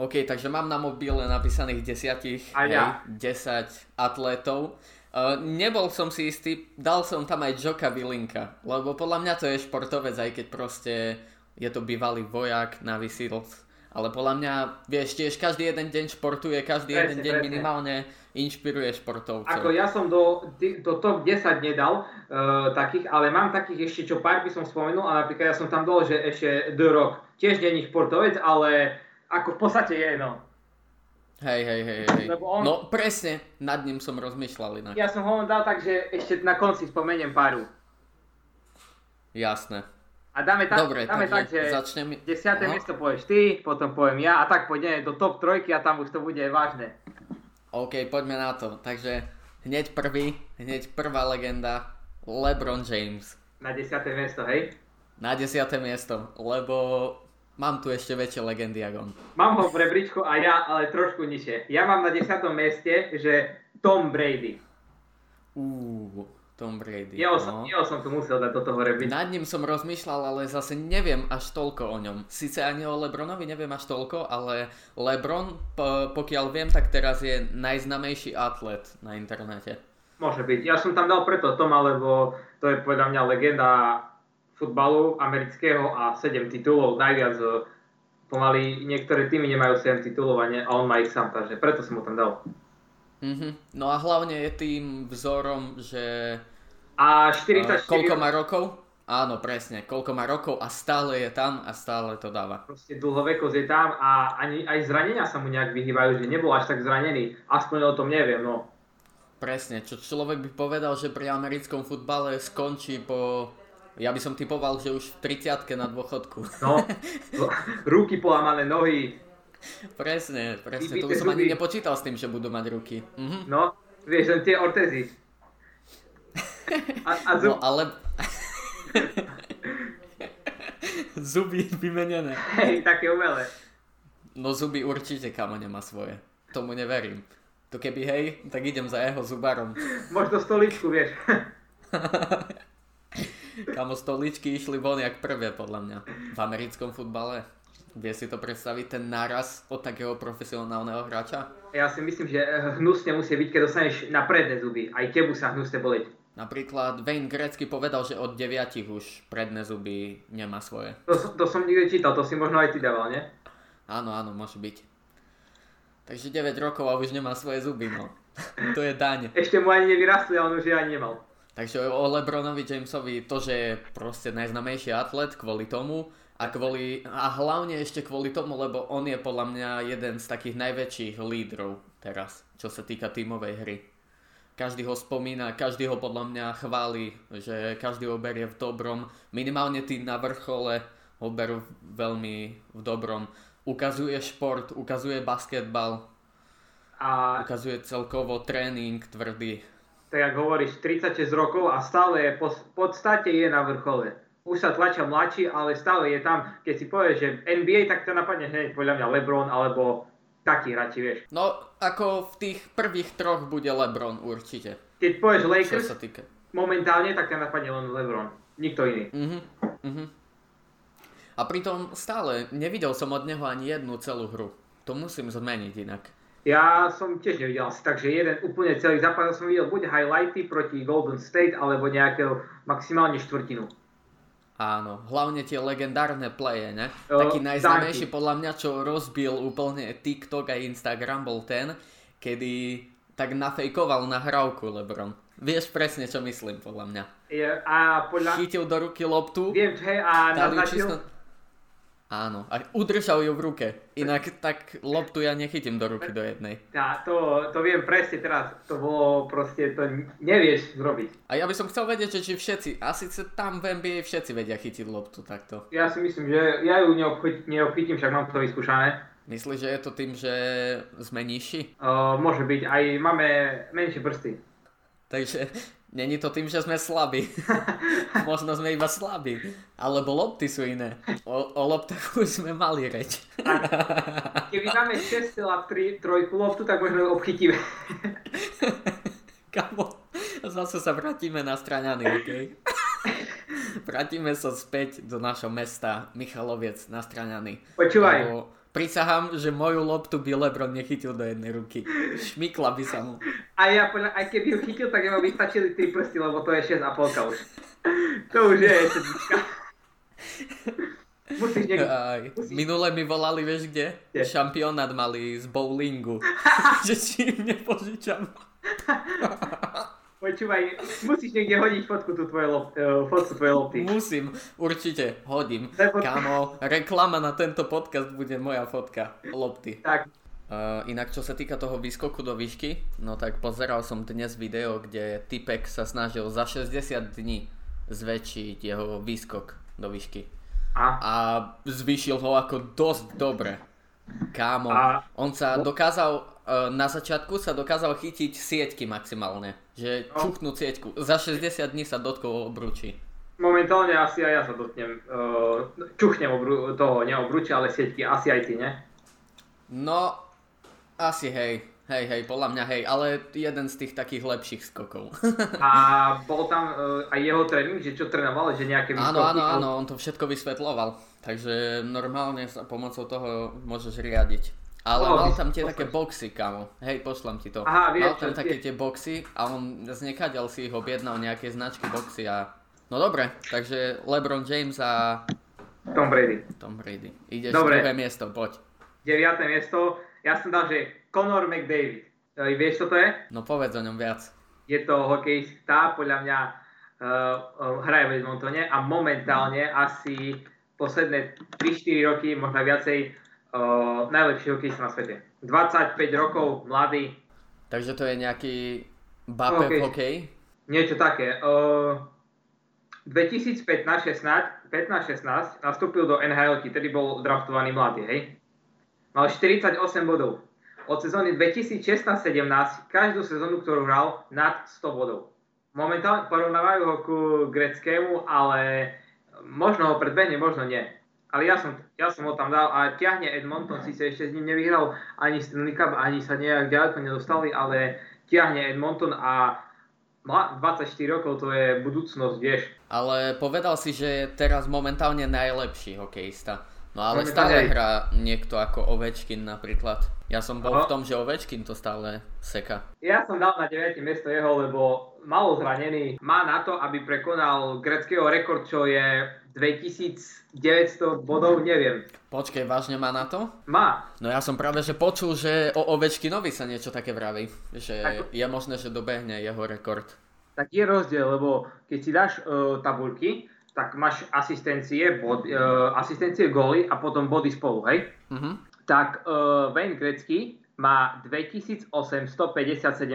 OK, takže mám na mobile napísaných 10 atlétov. Nebol som si istý, dal som tam aj Joka Vilinka, lebo podľa mňa to je športovec, aj keď proste je to bývalý vojak na vysielce. Ale podľa mňa, vieš, tiež každý jeden deň športuje, každý presne, jeden deň presne. Minimálne inšpiruje športovcov. Ako ja som do top 10 nedal takých, ale mám takých ešte, čo pár by som spomenul, a napríklad ja som tam dol, že ešte The Rock, tiež nie je športovec, ale ako v podstate je, no. Hej. No presne, nad ním som rozmýšľal inak. Ja som ho dal tak, že ešte na konci spomeniem paru. Jasné. A dáme tak, že 10. miesto povieš ty, potom poviem ja a tak pôjdeme do top 3 a tam už to bude vážne. OK, poďme na to. Takže hneď prvá legenda, LeBron James. Na 10. miesto, hej? Na 10. miesto, lebo mám tu ešte väčšie legendy ako on. Mám ho v rebríčku a ja, ale trošku nižšie. Ja mám na 10. mieste, že Tom Brady. Tom Brady. Jeho som tu musel dať do toho rebiť. Nad ním som rozmýšľal, ale zase neviem až toľko o ňom. Sice ani o LeBronovi neviem až toľko, ale LeBron, pokiaľ viem, tak teraz je najznámejší atlet na internete. Môže byť. Ja som tam dal preto Toma, lebo to je podľa mňa legenda futbalu amerického a 7 titulov. Najviac pomaly niektoré týmy nemajú 7 titulov a on má ich sám, takže preto som mu tam dal. Mm-hmm. No a hlavne je tým vzorom, že a 44... koľko má rokov? Áno, presne, koľko má rokov a stále je tam a stále to dáva. Proste dlhovekosť je tam a ani aj zranenia sa mu nejak vyhýbajú, že nebol až tak zranený, aspoň o tom neviem, no. Presne, čo človek by povedal, že pri americkom futbale skončí po... Ja by som typoval, že už v 30-ke na dôchodku. No, ruky polamané, nohy... Presne, to už som ani nepočítal s tým, že budú mať ruky. Mhm. No, vieš, len tie ortézy. A zuby. No, ale... zuby vymenené. Hej, také umelé. No zuby určite kamo nemá svoje. Tomu neverím. To keby hej, tak idem za jeho zubarom. Možno stoličku, vieš. Kamo, stoličky išli von jak prvé, podľa mňa. V americkom futbale. Vie si to predstaviť, ten náraz od takého profesionálneho hráča? Ja si myslím, že hnusne musí byť, keď dostaneš na predné zuby. Aj tebu sa hnusne boleť. Napríklad Wayne Gretzky povedal, že od 9 už predné zuby nemá svoje. To som nikdy čítal, to si možno aj ty dával, nie? Áno, môže byť. Takže 9 rokov a už nemá svoje zuby, no. To je daň. Ešte mu ani nevyrastli, ale on už je ani nemal. Takže o LeBronovi Jamesovi to, že je proste najznamejší atlet kvôli tomu, a hlavne ešte kvôli tomu, lebo on je podľa mňa jeden z takých najväčších lídrov teraz, čo sa týka tímovej hry. Každý ho spomína, každý ho podľa mňa chváli, že každý ho berie v dobrom. Minimálne tí na vrchole ho berú veľmi v dobrom. Ukazuje šport, ukazuje basketbal, ukazuje celkovo tréning tvrdý. Tak ako hovoríš, 36 rokov a stále v podstate je na vrchole. Už sa tlačia mladší, ale stále je tam, keď si povieš, že NBA, tak to napadne hneď podľa mňa LeBron, alebo taký hráči, vieš. No, ako v tých prvých troch bude LeBron určite. Keď povieš Lakers, momentálne, tak to napadne len LeBron. Nikto iný. Mhm. A pritom stále nevidel som od neho ani jednu celú hru. To musím zmeniť inak. Ja som tiež nevidel asi, takže jeden úplne celý zápas som videl buď highlighty proti Golden State, alebo nejakého maximálne štvrtinu. Áno, hlavne tie legendárne playe, ne? Taký najznámejší podľa mňa, čo rozbil úplne TikTok a Instagram, bol ten, kedy tak nafejkoval nahrávku LeBron. Vieš presne, čo myslím, podľa mňa. Chytil do ruky loptu. Viem, že a naznačil. Áno, a udržal ju v ruke. Inak tak loptu ja nechytím do ruky do jednej. To viem presne teraz. To bolo proste, to nevieš zrobiť. A ja by som chcel vedieť, že či všetci, a síce tam v NBA všetci vedia chytiť loptu takto. Ja si myslím, že ja ju neobchytím, však mám to vyskúšané. Myslíš, že je to tým, že sme nižší? Môže byť, aj máme menšie prsty. Takže... Není to tým, že sme slabí. Možno sme iba slabí. Alebo lopty sú iné. O loptách už sme mali reč. Keby máme 6,3 loptu, tak možno obchytíme. Kamo, zase sa vrátime na Straňany, okej? Vrátime sa späť do našho mesta Michaloviec na Straňany. Počúvaj, Prisahám, že moju loptu by LeBron nechytil do jednej ruky. Šmykla by sa mu. A ja podľa, aj keby ju chytil, tak ja by stačili 3 prsty, lebo to je 6,5 už. To už je 6,5. Musíš niekde. Minule mi volali, vieš kde? Šampionát mali z bowlingu. Že či im nepožičam. Počúvaj, musíš niekde hodiť fotku tvojej lopty. Musím, určite, hodím. Kámo, reklama na tento podcast bude moja fotka lopty. Tak. Inak čo sa týka toho výskoku do výšky, no tak pozeral som dnes video, kde typek sa snažil za 60 dní zväčšiť jeho výskok do výšky. A zvýšil ho ako dosť dobre. Kámo, on sa dokázal... Na začiatku sa dokázal chytiť sieťky maximálne, že čuchnú sieťku. Za 60 dní sa dotkol obručí. Momentálne asi aj ja sa dotknem, čuchnem toho, neobručí, ale sieťky, asi aj ty, ne? No, asi hej, podľa mňa hej, ale jeden z tých takých lepších skokov. A bol tam aj jeho tréning, že čo trénoval, že nejaké výskoky? Áno, on to všetko vysvetľoval, takže normálne sa pomocou toho môžeš riadiť. Ale mal tam tie také boxy, kamo. Hej, pošlem ti to. Aha, mal tam také tie boxy a on z nekaďal si ho objednal nejaké značky boxy a... No dobre, takže LeBron James a... Tom Brady. Ideš dobre. 2. miesto, poď. 9. miesto, ja som dal, že Connor McDavid. Vieš, čo to je? No povedz o ňom viac. Je to hokejista, podľa mňa hraje v Edmontone a momentálne asi posledné 3-4 roky, možno viacej, najlepší hokejista na svete. 25 rokov, mladý. Takže to je nejaký Bape v hokeji? Niečo také. 2015-16 nastúpil do NHL-ky, tedy bol draftovaný mladý, hej? Mal 48 bodov. Od sezóny 2016-17 každú sezónu, ktorú hral, nad 100 bodov. Momentálne porovnávajú ho ku Greckému, ale možno ho predbehne, možno nie. Ale ja som ho tam dal a ťahne Edmonton, síce ešte s ním nevyhral ani Stanley Cup, ani sa nejak ďaleko nedostali, ale ťahne Edmonton a má 24 rokov, to je budúcnosť, vieš. Ale povedal si, že je teraz momentálne najlepší hokejista. No ale stále hrá niekto ako Ovečkin napríklad. Ja som bol v tom, že Ovečkin to stále seka. Ja som dal na 9. miesto jeho, lebo malo zranený. Má na to, aby prekonal greckého rekord, čo je... 2900 bodov, neviem. Počkej, vážne má na to? Má. No ja som práve, že počul, že o Ovečkinovi sa niečo také vraví. Že tak, je možné, že dobehne jeho rekord. Tak je rozdiel, lebo keď si dáš tabuľky, tak máš asistencie góly a potom body spolu, hej? Uh-huh. Tak Wayne Gretzky má 2857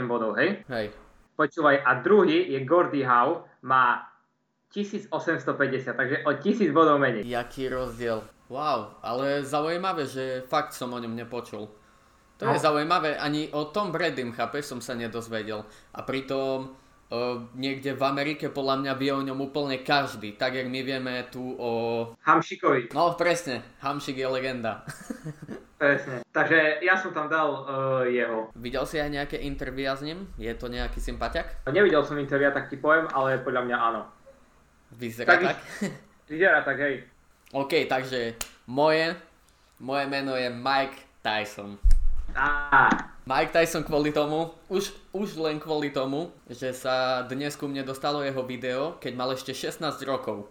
bodov, hej? Hej. Počúvaj, a druhý je Gordy Howe, má 1850, takže o 1000 bodov menej. Jaký rozdiel. Wow, ale zaujímavé, že fakt som o ňom nepočul. To je zaujímavé, ani o Tom Bradym, chápeš, som sa nedozvedel. A pritom niekde v Amerike podľa mňa vie o ňom úplne každý, tak jak my vieme tu o... Hamšíkovi. No presne, Hamšík je legenda. Presne, takže ja som tam dal jeho. Videl si aj nejaké intervia s ním? Je to nejaký sympatiak? Nevidel som intervia, tak ti poviem, ale podľa mňa áno. Vyzerá tak? Vyzerá tak, hej. OK, takže moje meno je Mike Tyson. Mike Tyson kvôli tomu, už len kvôli tomu, že sa dnes ku mne dostalo jeho video, keď mal ešte 16 rokov.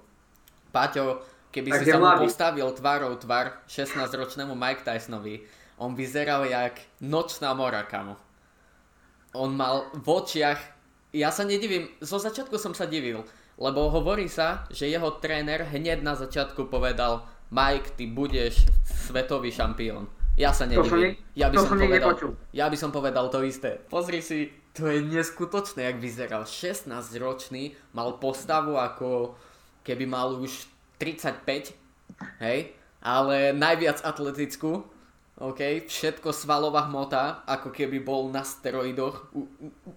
Paťo, keby tak si sa mu postavil tvárou tvár 16-ročnému Mike Tysonovi, on vyzeral jak nočná mora, kamo. On mal v očiach, ja sa nedivím, zo začiatku som sa divil, lebo hovorí sa, že jeho tréner hneď na začiatku povedal: Mike, ty budeš svetový šampión. Ja sa nedivím. Ja by som povedal to isté. Pozri si, to je neskutočné, jak vyzeral. 16-ročný, mal postavu ako keby mal už 35, hej? Ale najviac atletickú, OK? Všetko svalová hmota, ako keby bol na steroidoch.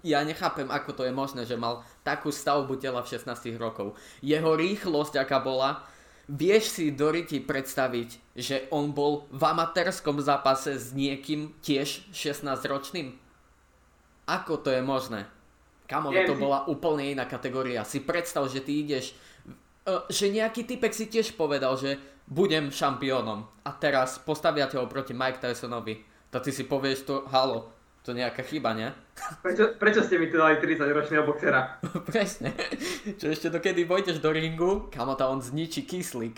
Ja nechápem, ako to je možné, že mal takú stavbu tela v 16 rokov. Jeho rýchlosť, aká bola, vieš si do ryti predstaviť, že on bol v amatérskom zápase s niekým tiež 16-ročným? Ako to je možné? Kamo, to bola úplne iná kategória. Si predstav, že ty ideš... Že nejaký typek si tiež povedal, že budem šampiónom. A teraz postaviate ho proti Mike Tysonovi. Tak ty si povieš to, halo, to nejaká chyba, nie? Prečo ste mi tu dali 30-ročného boxera? Presne. Čo ešte dokedy vojdeš do ringu, kamota, on zničí kyslík.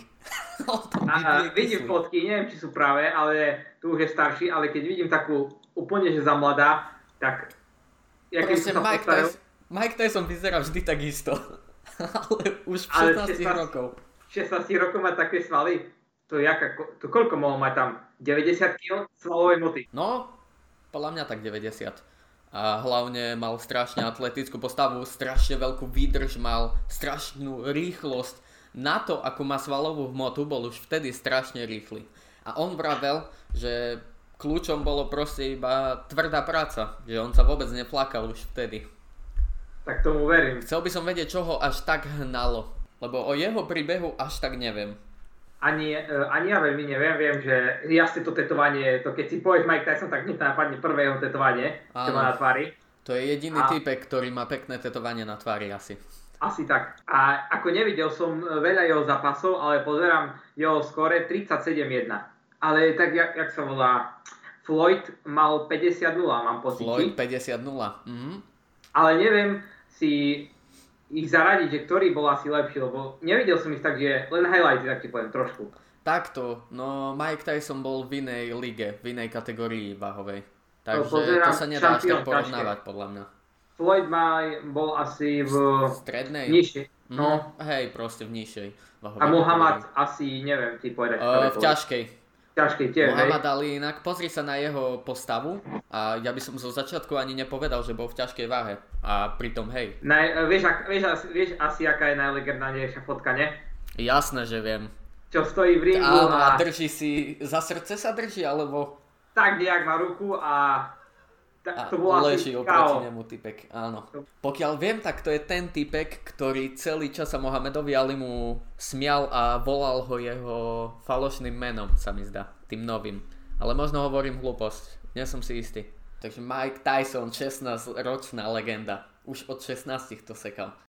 Aha, vidím fotky, neviem či sú práve, ale tu už je starší, ale keď vidím takú úplne, že za mladá, tak... Ja proste Mike Tyson vyzerá vždy tak isto. Ale už v 16 rokov má také svaly. To koľko mohol mať tam? 90 kg svalovej moty. No, podľa mňa tak 90. A hlavne mal strašne atletickú postavu, strašne veľkú výdrž, mal strašnú rýchlosť. Na to, ako má svalovú hmotu, bol už vtedy strašne rýchly. A on vravel, že kľúčom bolo proste iba tvrdá práca, že on sa vôbec neplakal už vtedy. Tak tomu verím. Chcel by som vedieť, čo ho až tak hnalo, lebo o jeho príbehu až tak neviem. Ani ja veľmi neviem, viem, že jasne to tetovanie, to keď si povieš Mike Tyson, tak hneď napadne prvé jeho tetovanie, čo má na tvári. To je jediný typek, ktorý má pekné tetovanie na tvári asi. Asi tak. A ako nevidel som veľa jeho zápasov, ale pozerám jeho skóre 37-1. Ale tak, jak sa volá, Floyd mal 50-0, mám pocit. Floyd 50-0, Ale neviem si... ich zaradiť, že ktorý bol asi lepší, lebo nevidel som ich tak, že len highlighty, tak ti poviem trošku. Takto, no Mike Tyson bol v inej lige, v inej kategórii váhovej. Takže to sa nedá až tak porovnávať, podľa mňa. Floyd bol asi v strednej, nižšej. No. Hej, proste v nižšej váhovej. A Muhammad asi, neviem ti povedať. V ťažkej. Muhammad Ali, inak pozri sa na jeho postavu a ja by som zo začiatku ani nepovedal, že bol v ťažkej váhe a pritom hej. Vieš asi, aká je najlegendárnejšia fotka, ne? Jasné, že viem. Čo stojí v ringu a drží si, za srdce sa drží, alebo? Tak nejak má ruku a to bola leží oproti nemu typek, áno. Pokiaľ viem, tak to je ten typek, ktorý celý čas sa Mohamedovi Alimu smial a volal ho jeho falošným menom, sa mi zdá, tým novým. Ale možno hovorím hlúposť, nie som si istý. Takže Mike Tyson, 16-ročná legenda. Už od 16 to sekal.